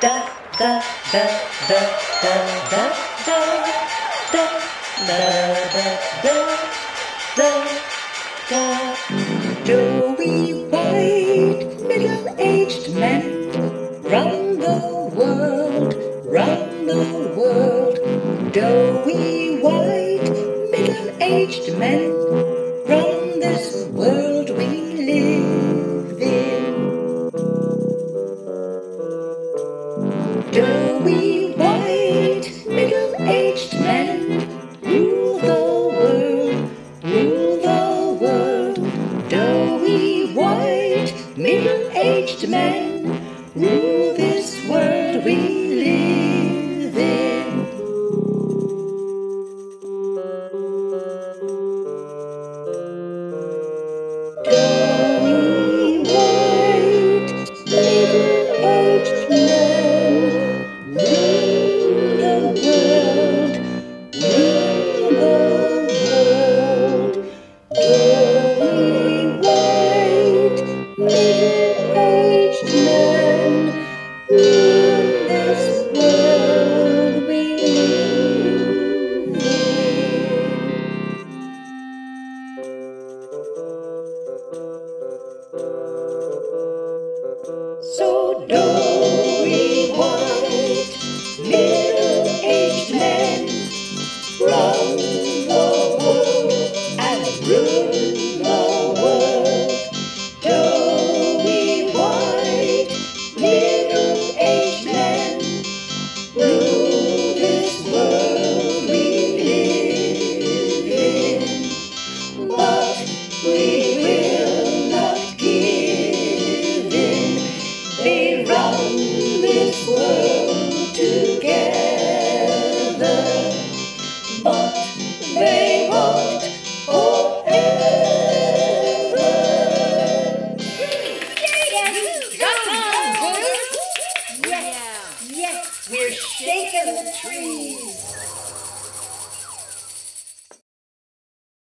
Doughy White middle-aged men run the world, Doughy White middle-aged men run this world we live in. Doughy White middle-aged men middle-aged men rule this world we live in. Doughy White middle-aged men rule the world, rule the world. Doughy White middle-aged men rule this world we live in. So Doughy White middle-aged men run the world and rule the world. We will not give in. They run this world together, but they won't forever. Yes, we're shaking the trees.